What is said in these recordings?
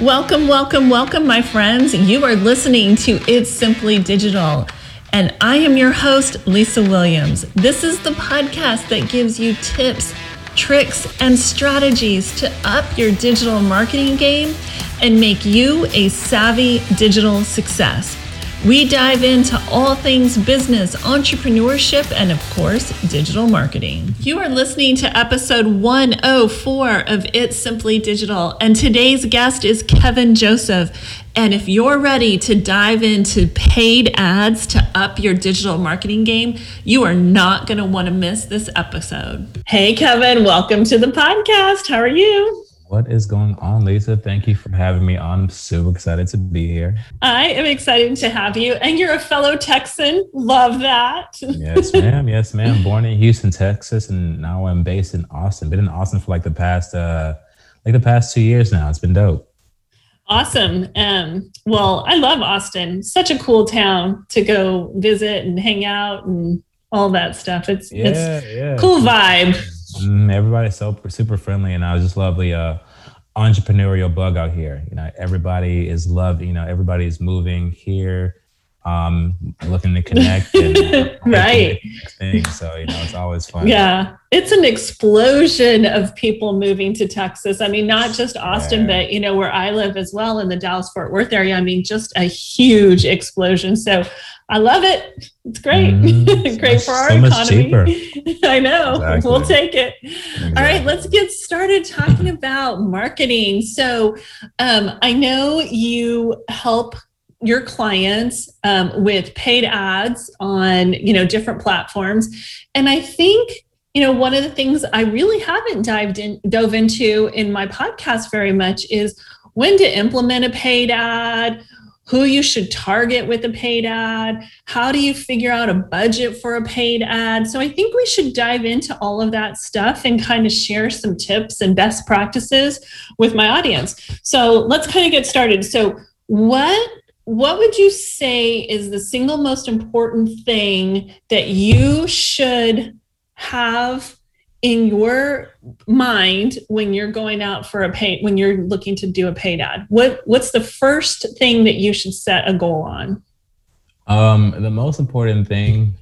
Welcome, welcome, welcome, my friends. You are listening to It's Simply Digital, and I am your host, Lisa Williams. This is the podcast that gives you tips, tricks, and strategies to up your digital marketing game and make you a savvy digital success. We dive into all things business, entrepreneurship, and of course, digital marketing. You are listening to episode 104 of It's Simply Digital, and today's guest is Kevin Joseph. And if you're ready to dive into paid ads to up your digital marketing game, you are not going to want to miss this episode. Hey, Kevin, welcome to the podcast. How are you? What is going on, Lisa? Thank you for having me on. I'm so excited to be here. I am excited to have you. And you're a fellow Texan. Love that. Yes, ma'am. Yes, ma'am. Born in Houston, Texas, and now I'm based in Austin. Been in Austin for like the past 2 years now. It's been dope. Awesome. Well, I love Austin. Such a cool town to go visit and hang out and all that stuff. It's cool vibe. Everybody's so super friendly, and I just love the entrepreneurial bug out here. You know, everybody is loved. You know, everybody's moving here, looking to connect. And right. So, you know, it's always fun. Yeah, it's an explosion of people moving to Texas. I mean, not just Austin, yeah, but you know, where I live as well in the Dallas-Fort Worth area. I mean, just a huge explosion. So I love it. It's great. Mm-hmm. Great for our economy. Cheaper. I know. Exactly. We'll take it. Exactly. All right. Let's get started talking about marketing. So I know you help your clients with paid ads on, you know, different platforms. And I think, you know, one of the things I really haven't dove into in my podcast very much is when to implement a paid ad, who you should target with a paid ad, how do you figure out a budget for a paid ad. So I think we should dive into all of that stuff and kind of share some tips and best practices with my audience. So let's kind of get started. So what would you say is the single most important thing that you should have in your mind when you're going out for when you're looking to do a paid ad? What's the first thing that you should set a goal on? The most important thing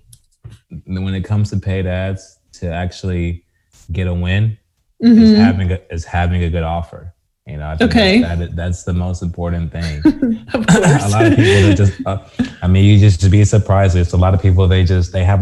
when it comes to paid ads to actually get a win, mm-hmm, is having a good offer. You know, I think that's the most important thing. Of course. A lot of people are just, I mean, you just be surprised. It's a lot of people, they have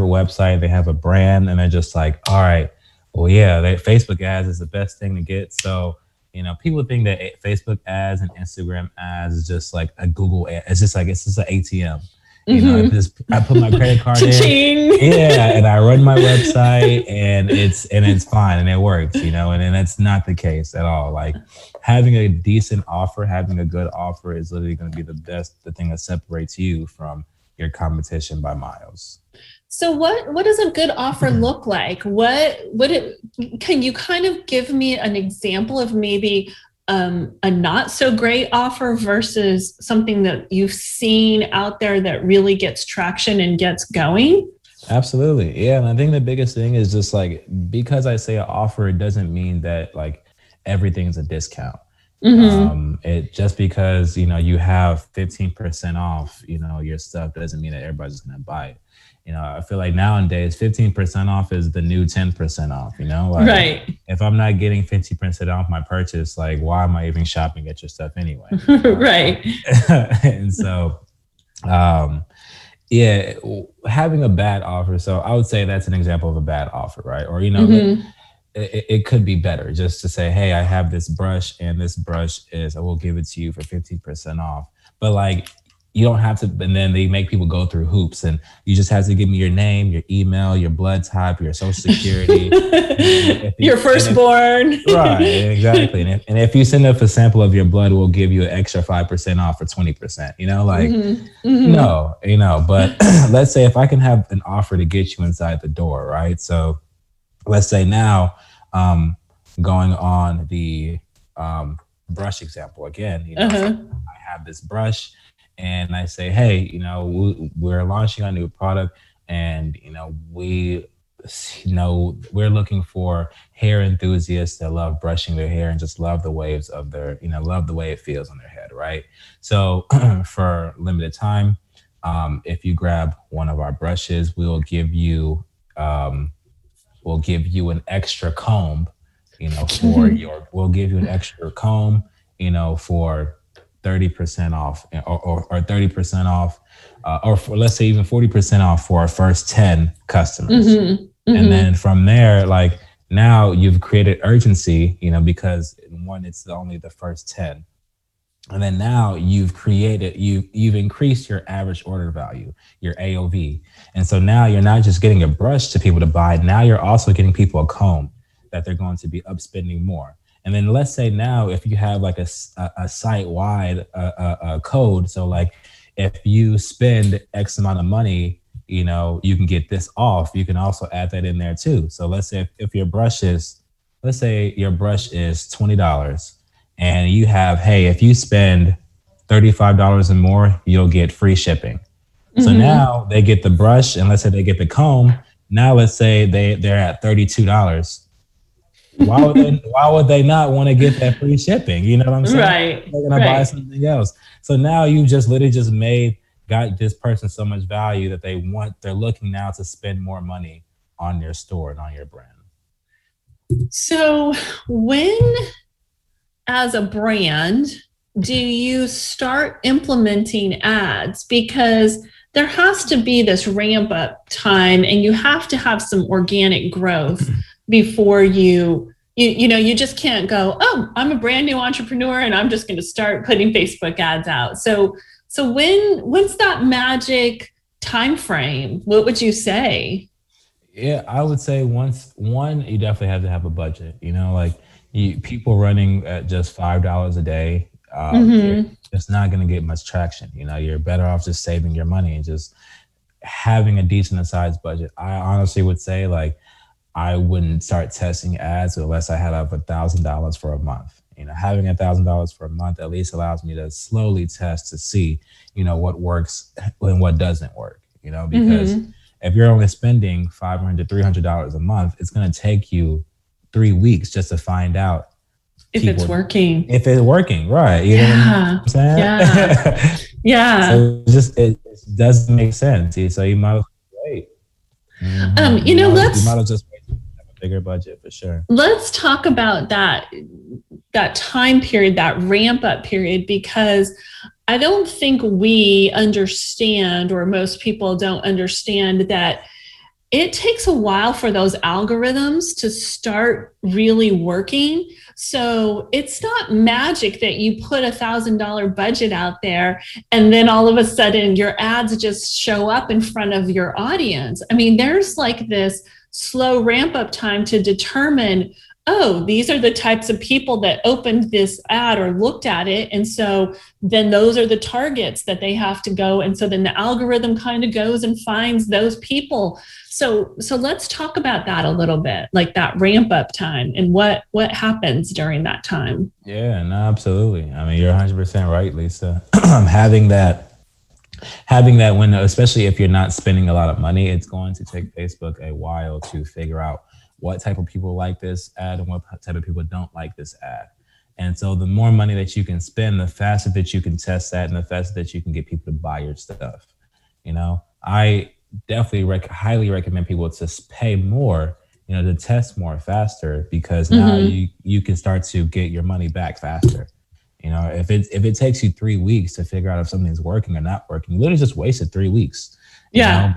a website, they have a brand, and they're just like, all right, well, yeah, Facebook ads is the best thing to get. So, you know, people think that Facebook ads and Instagram ads is just like a Google ad. It's just an ATM. You mm-hmm. know, I put my credit card in, yeah, and I run my website, and it's fine, and it works, you know, and that's not the case at all. Like having a decent offer, having a good offer is literally going to be the thing that separates you from your competition by miles. So what does a good offer look like? Can you kind of give me an example of maybe a not so great offer versus something that you've seen out there that really gets traction and gets going? Absolutely. Yeah. And I think the biggest thing is just like, because I say an offer, it doesn't mean that like everything's a discount. Mm-hmm. It just because, you know, you have 15% off, you know, your stuff doesn't mean that everybody's going to buy it. You know, I feel like nowadays 15% off is the new 10% off, you know, like right. If I'm not getting 50% off my purchase, like, why am I even shopping at your stuff anyway? Right. And so, yeah, having a bad offer. So I would say that's an example of a bad offer, right? Or, you know, mm-hmm. It could be better just to say, hey, I have this brush and this brush I will give it to you for 15% off. But like, you don't have to, and then they make people go through hoops, and you just have to give me your name, your email, your blood type, your social security, your firstborn. Right, exactly. And if you send up a sample of your blood, we'll give you an extra 5% off or 20%, you know, like, mm-hmm. Mm-hmm. No, you know, but let's say if I can have an offer to get you inside the door, right? So let's say now, going on the brush example again, you know, uh-huh. I have this brush. And I say, hey, you know, we're launching a new product, and, you know, we we're looking for hair enthusiasts that love brushing their hair and just love the waves of their, love the way it feels on their head, right? So for limited time, if you grab one of our brushes, we'll give you an extra comb, for your, we'll give you an extra comb, for 30% off or 30% off, or for, let's say even 40% off for our first 10 customers. Mm-hmm. Mm-hmm. And then from there, like now you've created urgency, because one, it's only the first 10. And then now you've created, you've increased your average order value, your AOV. And so now you're not just getting a brush to people to buy. Now you're also getting people a comb that they're going to be upspending more. And then let's say now, if you have like a site-wide code, so like if you spend X amount of money, you can get this off. You can also add that in there too. So let's say if your brush is, let's say your brush is $20 and you have, hey, if you spend $35 and more, you'll get free shipping. Mm-hmm. So now they get the brush and let's say they get the comb. Now let's say they're at $32. Why would they not want to get that free shipping? You know what I'm saying? Right. They're gonna buy something else. So now you just literally just got this person so much value that they're looking now to spend more money on your store and on your brand. So when, as a brand, do you start implementing ads? Because there has to be this ramp up time and you have to have some organic growth. Before you just can't go, oh, I'm a brand new entrepreneur and I'm just going to start putting Facebook ads out. So when's that magic time frame? What would you say? Yeah, I would say you definitely have to have a budget. People running at just $5 a day, it's not going to get much traction. You're better off just saving your money and just having a decent sized budget. I honestly would say I wouldn't start testing ads unless I had up $1,000 for a month. Having $1,000 for a month at least allows me to slowly test to see, what works and what doesn't work, because if you're only spending $500, $300 a month, it's going to take you 3 weeks just to find out if it's working. Right. You know what I'm saying? Yeah. Yeah. So it doesn't make sense. So you might wait. Mm-hmm. Bigger budget for sure. Let's talk about that time period, that ramp up period, because I don't think we understand, or most people don't understand, that it takes a while for those algorithms to start really working. So it's not magic that you put $1,000 budget out there and then all of a sudden your ads just show up in front of your audience. I mean, there's like this slow ramp up time to determine, oh, these are the types of people that opened this ad or looked at it. And so then those are the targets that they have to go. And so then the algorithm kind of goes and finds those people. So let's talk about that a little bit, like that ramp up time and what happens during that time. Yeah, no, absolutely. I mean, you're 100% right, Lisa. Having that window, especially if you're not spending a lot of money, it's going to take Facebook a while to figure out what type of people like this ad and what type of people don't like this ad. And so the more money that you can spend, the faster that you can test that and the faster that you can get people to buy your stuff. I definitely highly recommend people to pay more, to test more faster, because now you can start to get your money back faster. If it takes you 3 weeks to figure out if something's working or not working, you literally just wasted 3 weeks. Yeah.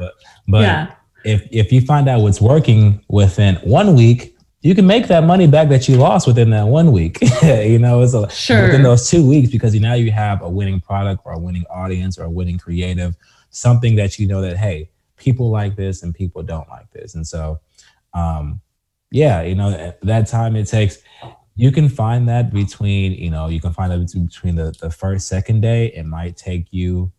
But if you find out what's working within 1 week, you can make that money back that you lost within that 1 week. Within those 2 weeks, because now you have a winning product or a winning audience or a winning creative, something that that, hey, people like this and people don't like this. And so, that time it takes. You can find that between, the first, second day. It might take you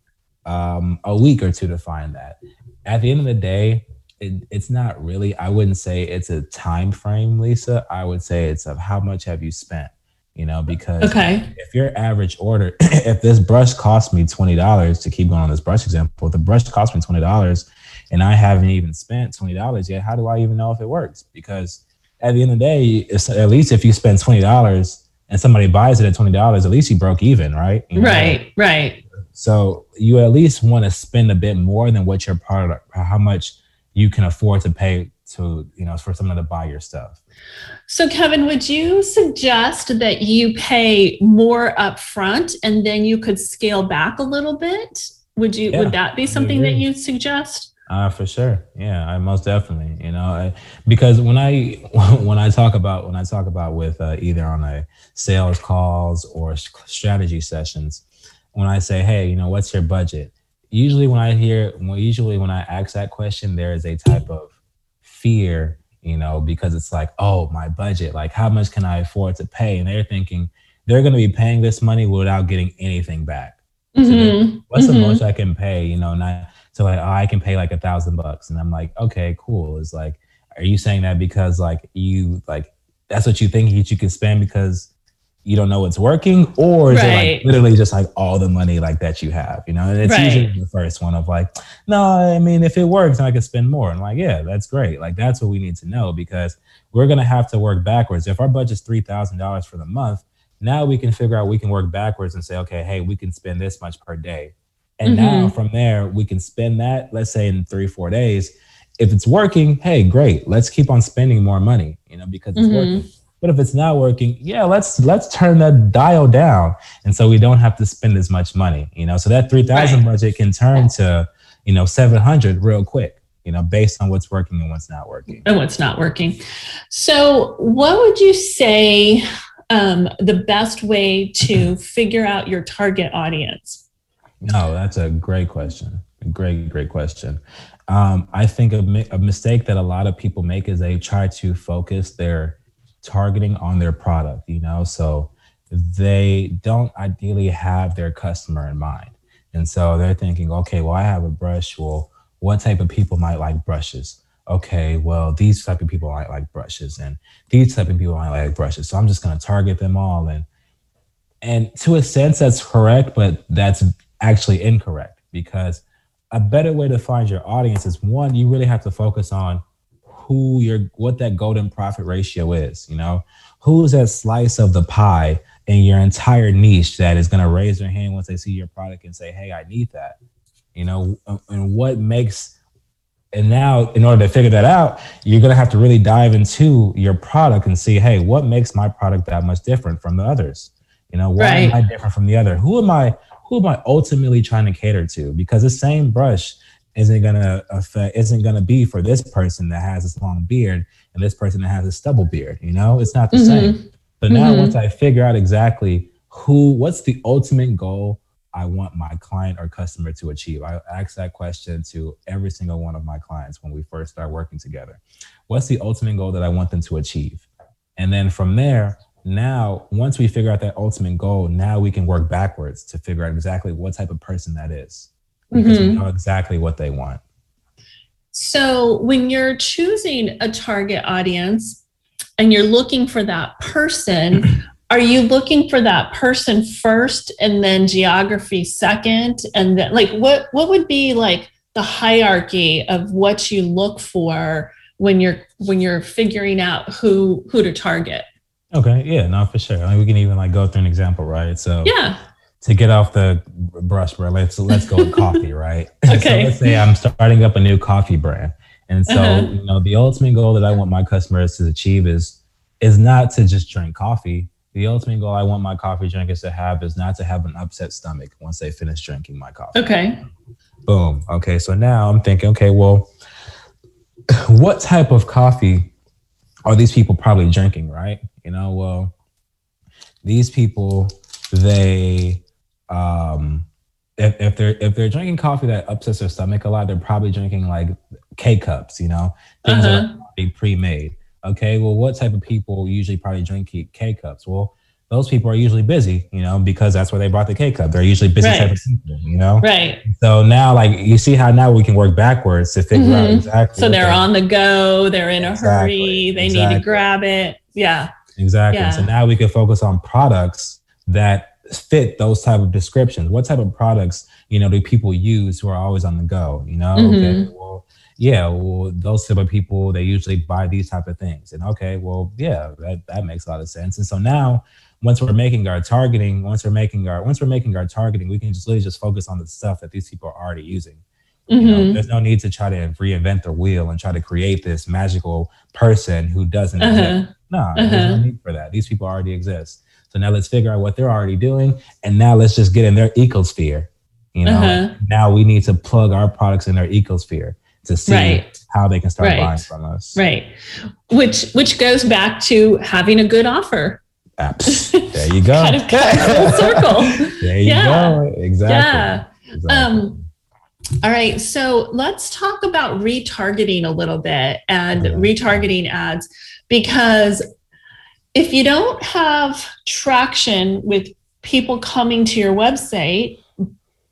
a week or two to find that. At the end of the day, it's not really, I wouldn't say it's a time frame, Lisa. I would say it's of how much have you spent, because if your average order, if this brush cost me $20, to keep going on this brush example, if the brush cost me $20, and I haven't even spent $20 yet, how do I even know if it works? Because at the end of the day, at least if you spend $20 and somebody buys it at $20, at least you broke even, right? You know? Right, right. So you at least want to spend a bit more than what your product, how much you can afford to pay to, you know, for someone to buy your stuff. So Kevin, would you suggest that you pay more upfront and then you could scale back a little bit? Would that be something that you'd suggest? For sure. Yeah, most definitely. You know, because when I talk about with either on a sales calls or strategy sessions, when I say, hey, you know, what's your budget? Usually when I ask that question, there is a type of fear, you know, because it's like, oh, my budget, like how much can I afford to pay? And they're thinking they're going to be paying this money without getting anything back. Mm-hmm. So what's the most I can pay? You know, I can pay like $1,000. And I'm like, okay, cool. It's like, are you saying that because like you, like, that's what you think that you can spend because you don't know what's working, or is it like literally just like all the money like that you have, you know? And it's usually the first one of like, no, I mean, if it works, I can spend more. And I'm like, yeah, that's great. Like, that's what we need to know, because we're going to have to work backwards. If our budget's $3,000 for the month, now we can figure out, we can work backwards and say, okay, hey, we can spend this much per day. And now from there, we can spend that, let's say in 3-4 days, if it's working, hey, great, let's keep on spending more money, you know, because it's working. But if it's not working, yeah, let's turn that dial down. And so we don't have to spend as much money, you know, so that 3,000 budget can turn to, you know, 700 real quick, you know, based on what's working and what's not working. So what would you say the best way to figure out your target audience? No, that's a great question. Great question. I think a mistake that a lot of people make is they try to focus their targeting on their product, you know, so they don't ideally have their customer in mind. And so they're thinking, okay, well, I have a brush. Well, what type of people might like brushes? Okay, well, these type of people might like brushes, and these type of people might like brushes. So I'm just going to target them all. And to a sense, that's correct, but that's actually incorrect, because a better way to find your audience is, one, you really have to focus on what that golden profit ratio is, you know, who's that slice of the pie in your entire niche that is going to raise their hand once they see your product and say, hey, I need that, you know, and what makes, and now in order to figure that out, you're going to have to really dive into your product and see, hey, what makes my product that much different from the others? You know, why am I different from the other? Who am I ultimately trying to cater to? Because the same brush isn't gonna be for this person that has this long beard and this person that has a stubble beard. You know, it's not the same. But now once I figure out exactly what's the ultimate goal I want my client or customer to achieve, I ask that question to every single one of my clients when we first start working together. What's the ultimate goal that I want them to achieve? And then from there, now, once we figure out that ultimate goal, now we can work backwards to figure out exactly what type of person that is, because we know exactly what they want. So when you're choosing a target audience and you're looking for that person, are you looking for that person first and then geography second? And then like, what would be like the hierarchy of what you look for when you're figuring out who to target? Okay. Yeah, no, for sure. I mean, we can even like go through an example, right? So to get off the brush, let's go with coffee, right? Okay. So let's say I'm starting up a new coffee brand. And so, you know, the ultimate goal that I want my customers to achieve is not to just drink coffee. The ultimate goal I want my coffee drinkers to have is not to have an upset stomach once they finish drinking my coffee. Okay. Boom. Okay. So now I'm thinking, okay, well, what type of coffee are these people probably drinking, right? You know, well, these people, they, if they're drinking coffee that upsets their stomach a lot, they're probably drinking like K-cups, you know, things that are already pre-made. Okay, well, what type of people usually probably drink K-cups? Well, those people are usually busy, you know, because that's where they brought the K-cup. They're usually busy type of people, you know? Right. So now, like, you see how now we can work backwards to figure out exactly. So they're on the go, they're in a hurry, they need to grab it. Yeah. Exactly. Yeah. So now we can focus on products that fit those type of descriptions. What type of products, you know, do people use who are always on the go? You know, okay, well, yeah, well, those type of people, they usually buy these type of things. And okay, well, yeah, that makes a lot of sense. And so now, once we're making our targeting, we can just literally just focus on the stuff that these people are already using. You know, mm-hmm. There's no need to try to reinvent the wheel and try to create this magical person who doesn't exist. There's no need for that. These people already exist. So now let's figure out what they're already doing. And now let's just get in their ecosphere. You know, now we need to plug our products in their ecosphere to see how they can start buying from us. Right. Which goes back to having a good offer. Apps. There you go. Kind of cut the circle. There you go. Exactly. All right. So let's talk about retargeting a little bit and retargeting ads, because if you don't have traction with people coming to your website,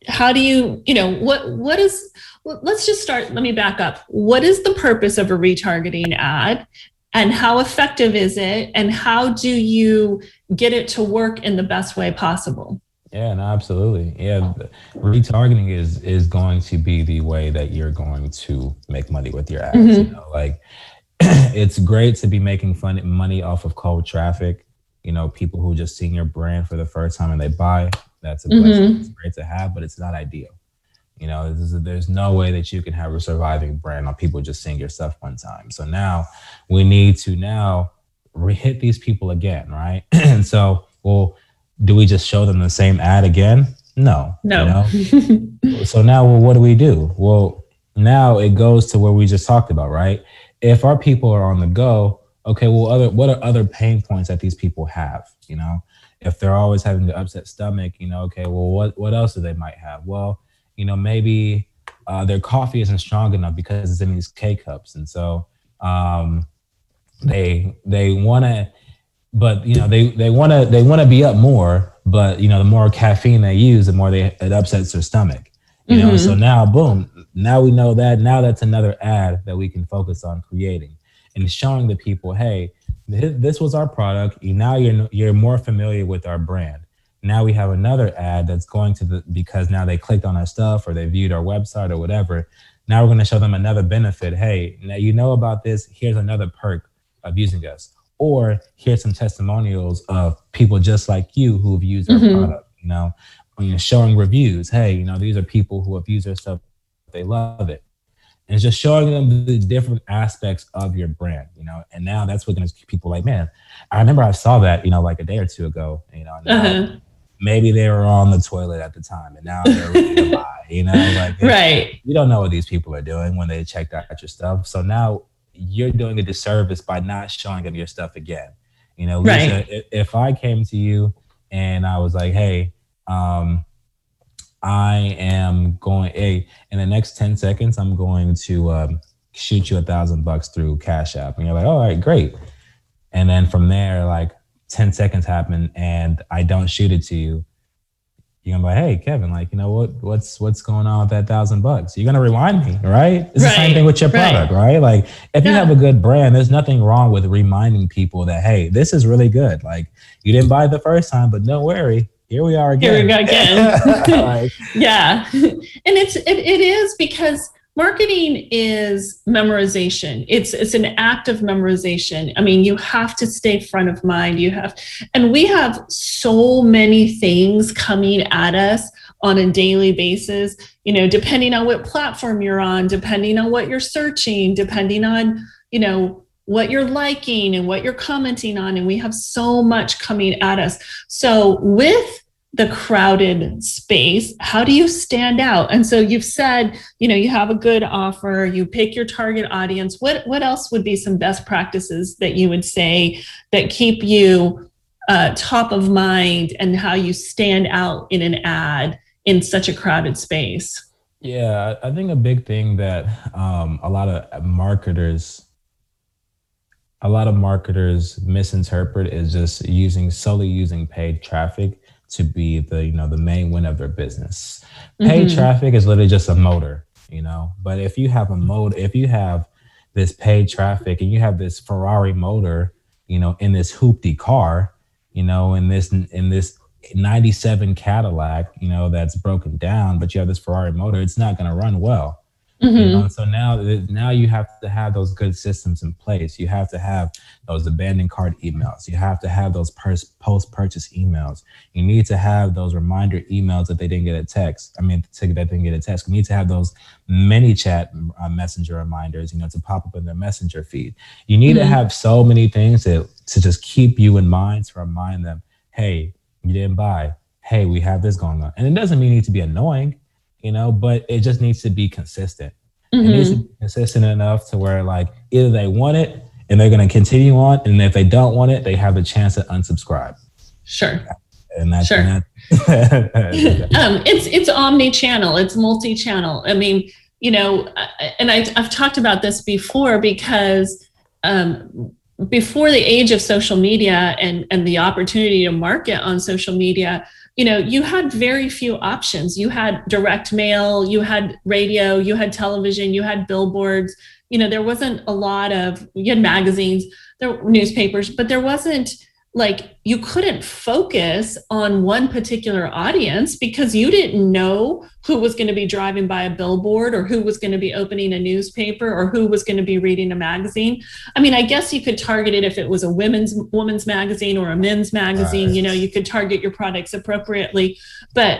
how do you, let me back up. What is the purpose of a retargeting ad, and how effective is it? And how do you get it to work in the best way possible? Yeah, no, absolutely. Yeah, retargeting is going to be the way that you're going to make money with your ads. Mm-hmm. You know, like it's great to be making money off of cold traffic. You know, people who just seen your brand for the first time and they buy. That's a blessing. Mm-hmm. It's great to have, but it's not ideal. You know, there's no way that you can have a surviving brand on people just seeing your stuff one time. So now we need to hit these people again, right? And so, well, do we just show them the same ad again? No. You know? So now, well, what do we do? Well, now it goes to what we just talked about, right? If our people are on the go, okay, well, what are other pain points that these people have? You know, if they're always having the upset stomach, you know, okay, well, what else do they might have? Well, you know, maybe their coffee isn't strong enough because it's in these K-cups. And so they want to, but, you know, they want to be up more, but, you know, the more caffeine they use, the more it upsets their stomach, you know? Mm-hmm. So now, boom, now we know that. Now that's another ad that we can focus on creating and showing the people, hey, this was our product. Now you're more familiar with our brand. Now we have another ad that's going to because now they clicked on our stuff or they viewed our website or whatever. Now we're going to show them another benefit. Hey, now you know about this. Here's another perk of using us. Or here's some testimonials of people just like you who have used our mm-hmm. product, you know, when you're showing reviews. Hey, you know, these are people who have used our stuff. They love it. And it's just showing them the different aspects of your brand, you know, and now that's what people like, man, I remember I saw that, you know, like a day or two ago, you know, maybe they were on the toilet at the time and now they're ready to buy, you know, like you don't know what these people are doing when they checked out your stuff. So now you're doing a disservice by not showing them your stuff again. You know, Lisa, if I came to you and I was like, hey, I am going, hey, in the next 10 seconds, I'm going to shoot you $1,000 through Cash App. And you're like, all right, great. And then from there, like 10 seconds happen and I don't shoot it to you. You're gonna be like, hey, Kevin, like, you know what's going on with that $1,000? You're gonna remind me, right? It's the same thing with your product, right? Like if you have a good brand, there's nothing wrong with reminding people that, hey, this is really good. Like you didn't buy it the first time, but don't worry, here we are again. Like, and it is because marketing is memorization. It's an act of memorization. I mean, you have to stay front of mind. And we have so many things coming at us on a daily basis, you know, depending on what platform you're on, depending on what you're searching, depending on, you know, what you're liking and what you're commenting on. And we have so much coming at us. So with the crowded space, how do you stand out? And so you've said, you know, you have a good offer, you pick your target audience. What else would be some best practices that you would say that keep you top of mind and how you stand out in an ad in such a crowded space? Yeah, I think a big thing that a lot of marketers misinterpret is just solely using paid traffic to be the main win of their business. Paid traffic is literally just a motor, you know, but if you have a motor, if you have this paid traffic and you have this Ferrari motor, you know, in this hoopty car, you know, in this 97 Cadillac, you know, that's broken down, but you have this Ferrari motor, it's not going to run well. Mm-hmm. You know? So now you have to have those good systems in place. You have to have those abandoned cart emails. You have to have those post-purchase emails. You need to have those reminder emails that they didn't get a text. You need to have those ManyChat messenger reminders, you know, to pop up in their messenger feed. You need to have so many things to just keep you in mind, to remind them, hey, you didn't buy. Hey, we have this going on. And it doesn't mean you need to be annoying, you know, but it just needs to be consistent. Mm-hmm. It needs to be consistent enough to where, like, either they want it and they're going to continue on, and if they don't want it, they have a chance to unsubscribe. Sure. And that's sure. It's omni-channel. It's multi-channel. I mean, you know, and I've talked about this before, because before the age of social media and the opportunity to market on social media, you know, you had very few options. You had direct mail, you had radio, you had television, you had billboards. You know, there wasn't a lot of, you had magazines, there were newspapers, but there wasn't, like, you couldn't focus on one particular audience because you didn't know who was going to be driving by a billboard, or who was going to be opening a newspaper, or who was going to be reading a magazine. I mean, I guess you could target it if it was a women's magazine or a men's magazine, right. You know, you could target your products appropriately, but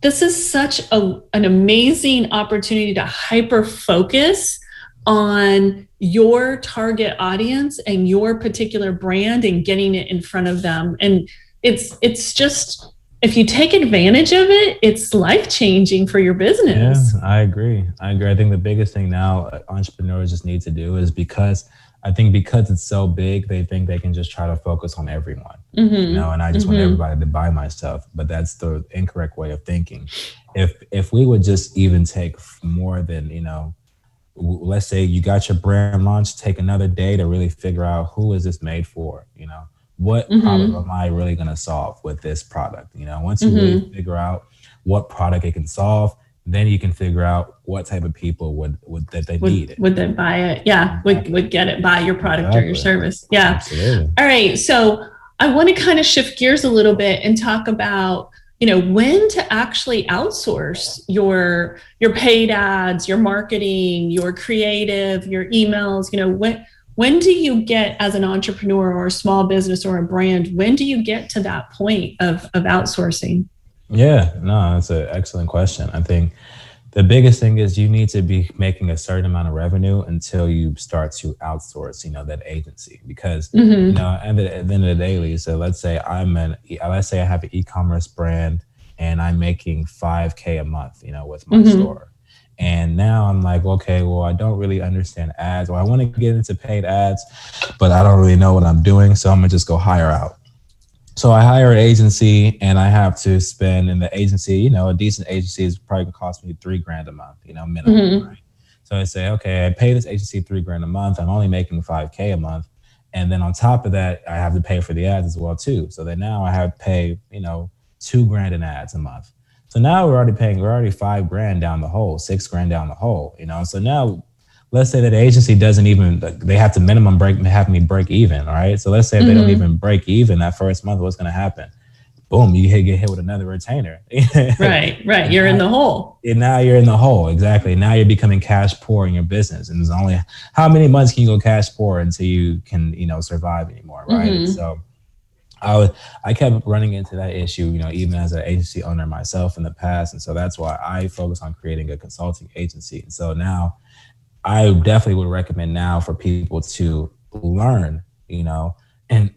this is such an amazing opportunity to hyper focus on your target audience and your particular brand and getting it in front of them. And it's just, if you take advantage of it, it's life-changing for your business. Yeah, I agree. I think the biggest thing now entrepreneurs just need to do is, because it's so big, they think they can just try to focus on everyone. Mm-hmm. You know, and I just want everybody to buy my stuff, but that's the incorrect way of thinking. If we would just even take more than, you know, let's say you got your brand launch, take another day to really figure out, who is this made for? You know, what problem am I really going to solve with this product? You know, once you really figure out what product it can solve, then you can figure out what type of people would need it. Would they buy it? Yeah. Would get it, buy your product or your service. Yeah. Absolutely. All right. So I want to kind of shift gears a little bit and talk about, you know, when to actually outsource your paid ads, your marketing, your creative, your emails. You know, when do you get, as an entrepreneur or a small business or a brand, when do you get to that point of outsourcing? Yeah, no, that's an excellent question. I think the biggest thing is you need to be making a certain amount of revenue until you start to outsource, you know, that agency, because, you know, at the end of the day, Lisa, let's say I have an e-commerce brand and I'm making $5,000 a month, you know, with my store. And now I'm like, okay, well, I don't really understand ads, or I want to get into paid ads, but I don't really know what I'm doing. So I'm gonna just go hire out. So I hire an agency, and I have to spend in the agency, you know, a decent agency is probably gonna cost me $3,000 a month, you know, minimum, right? So I say, okay, I pay this agency $3,000 a month. I'm only making $5,000 a month. And then on top of that, I have to pay for the ads as well too. So then now I have to pay, you know, $2,000 in ads a month. So now we're already $5,000 down the hole, $6,000 down the hole, you know? So now let's say that agency doesn't even, they have to have me break even, all right? So let's say they don't even break even that first month, what's gonna happen? Boom, you get hit with another retainer. Right, you're in the hole. And now you're in the hole, exactly. Now you're becoming cash poor in your business. And there's only, how many months can you go cash poor until you can, you know, survive anymore, right? Mm-hmm. So I kept running into that issue, you know, even as an agency owner myself in the past. And so that's why I focus on creating a consulting agency. And so now, I definitely would recommend now for people to learn, you know, and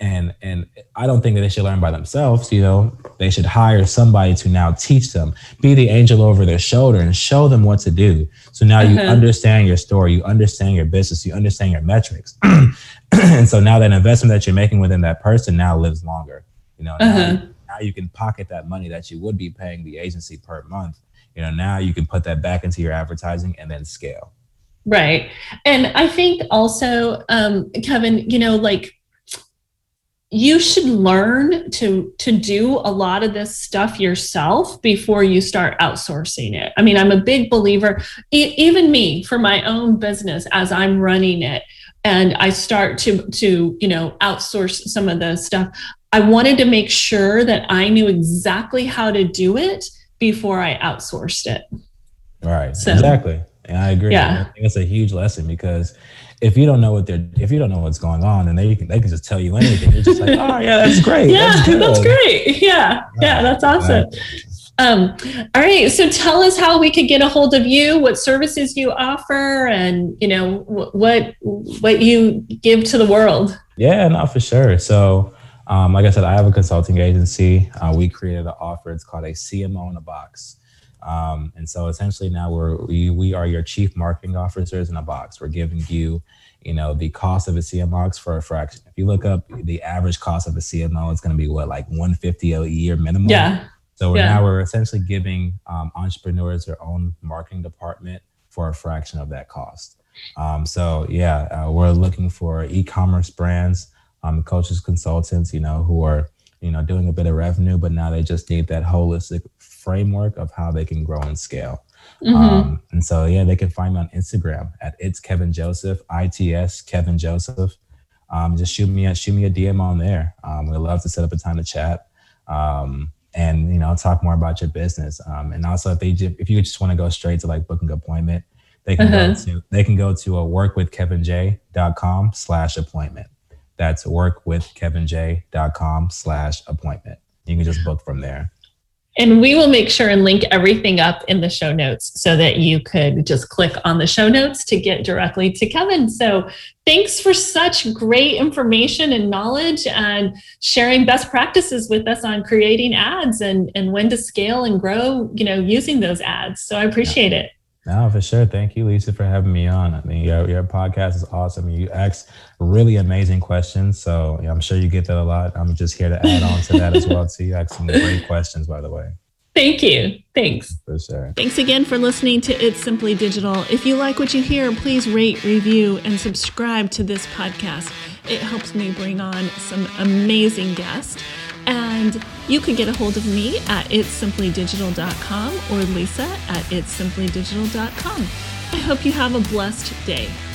I don't think that they should learn by themselves, you know, they should hire somebody to now teach them, be the angel over their shoulder and show them what to do. So now you understand your story, you understand your business, you understand your metrics. And so now that investment that you're making within that person now lives longer, you know, now you can pocket that money that you would be paying the agency per month. You know, now you can put that back into your advertising and then scale. Right. And I think also, Kevin, you know, like, you should learn to do a lot of this stuff yourself before you start outsourcing it. I mean, I'm a big believer, even me, for my own business, as I'm running it and I start to, you know, outsource some of the stuff, I wanted to make sure that I knew exactly how to do it before I outsourced it. Right. So. Exactly. And I agree. Yeah. I think that's a huge lesson, because if you don't know what's going on, then they can just tell you anything. You're just like, oh yeah, that's great. Yeah, that's great. Yeah. Yeah, that's awesome. All right. So tell us how we could get a hold of you, what services you offer, and what you give to the world. Yeah, no, for sure. So like I said, I have a consulting agency. We created an offer. It's called a CMO in a box. And so essentially now we are your chief marketing officers in a box. We're giving you, the cost of a CMO for a fraction. If you look up the average cost of a CMO, it's going to be like $150 a year minimum. Yeah. So now we're essentially giving entrepreneurs their own marketing department for a fraction of that cost. We're looking for e-commerce brands, coaches, consultants, who are, doing a bit of revenue, but now they just need that holistic framework of how they can grow and scale. Mm-hmm. They can find me on Instagram at It's Kevin Joseph, ITS Kevin Joseph. Just shoot me a DM on there. We'd love to set up a time to chat. And talk more about your business. And also, if you just want to go straight to like book an appointment, they can go to a workwithkevinj.com/appointment. That's workwithkevinj.com/appointment. You can just book from there. And we will make sure and link everything up in the show notes so that you could just click on the show notes to get directly to Kevin. So thanks for such great information and knowledge and sharing best practices with us on creating ads and when to scale and grow, using those ads. So I appreciate it. No, for sure. Thank you, Lisa, for having me on. I mean, your podcast is awesome. You ask really amazing questions. So I'm sure you get that a lot. I'm just here to add on to that as well. So you ask some great questions, by the way. Thank you. Thanks. For sure. Thanks again for listening to It's Simply Digital. If you like what you hear, please rate, review, and subscribe to this podcast. It helps me bring on some amazing guests. And you can get a hold of me at itssimplydigital.com or Lisa at itssimplydigital.com. I hope you have a blessed day.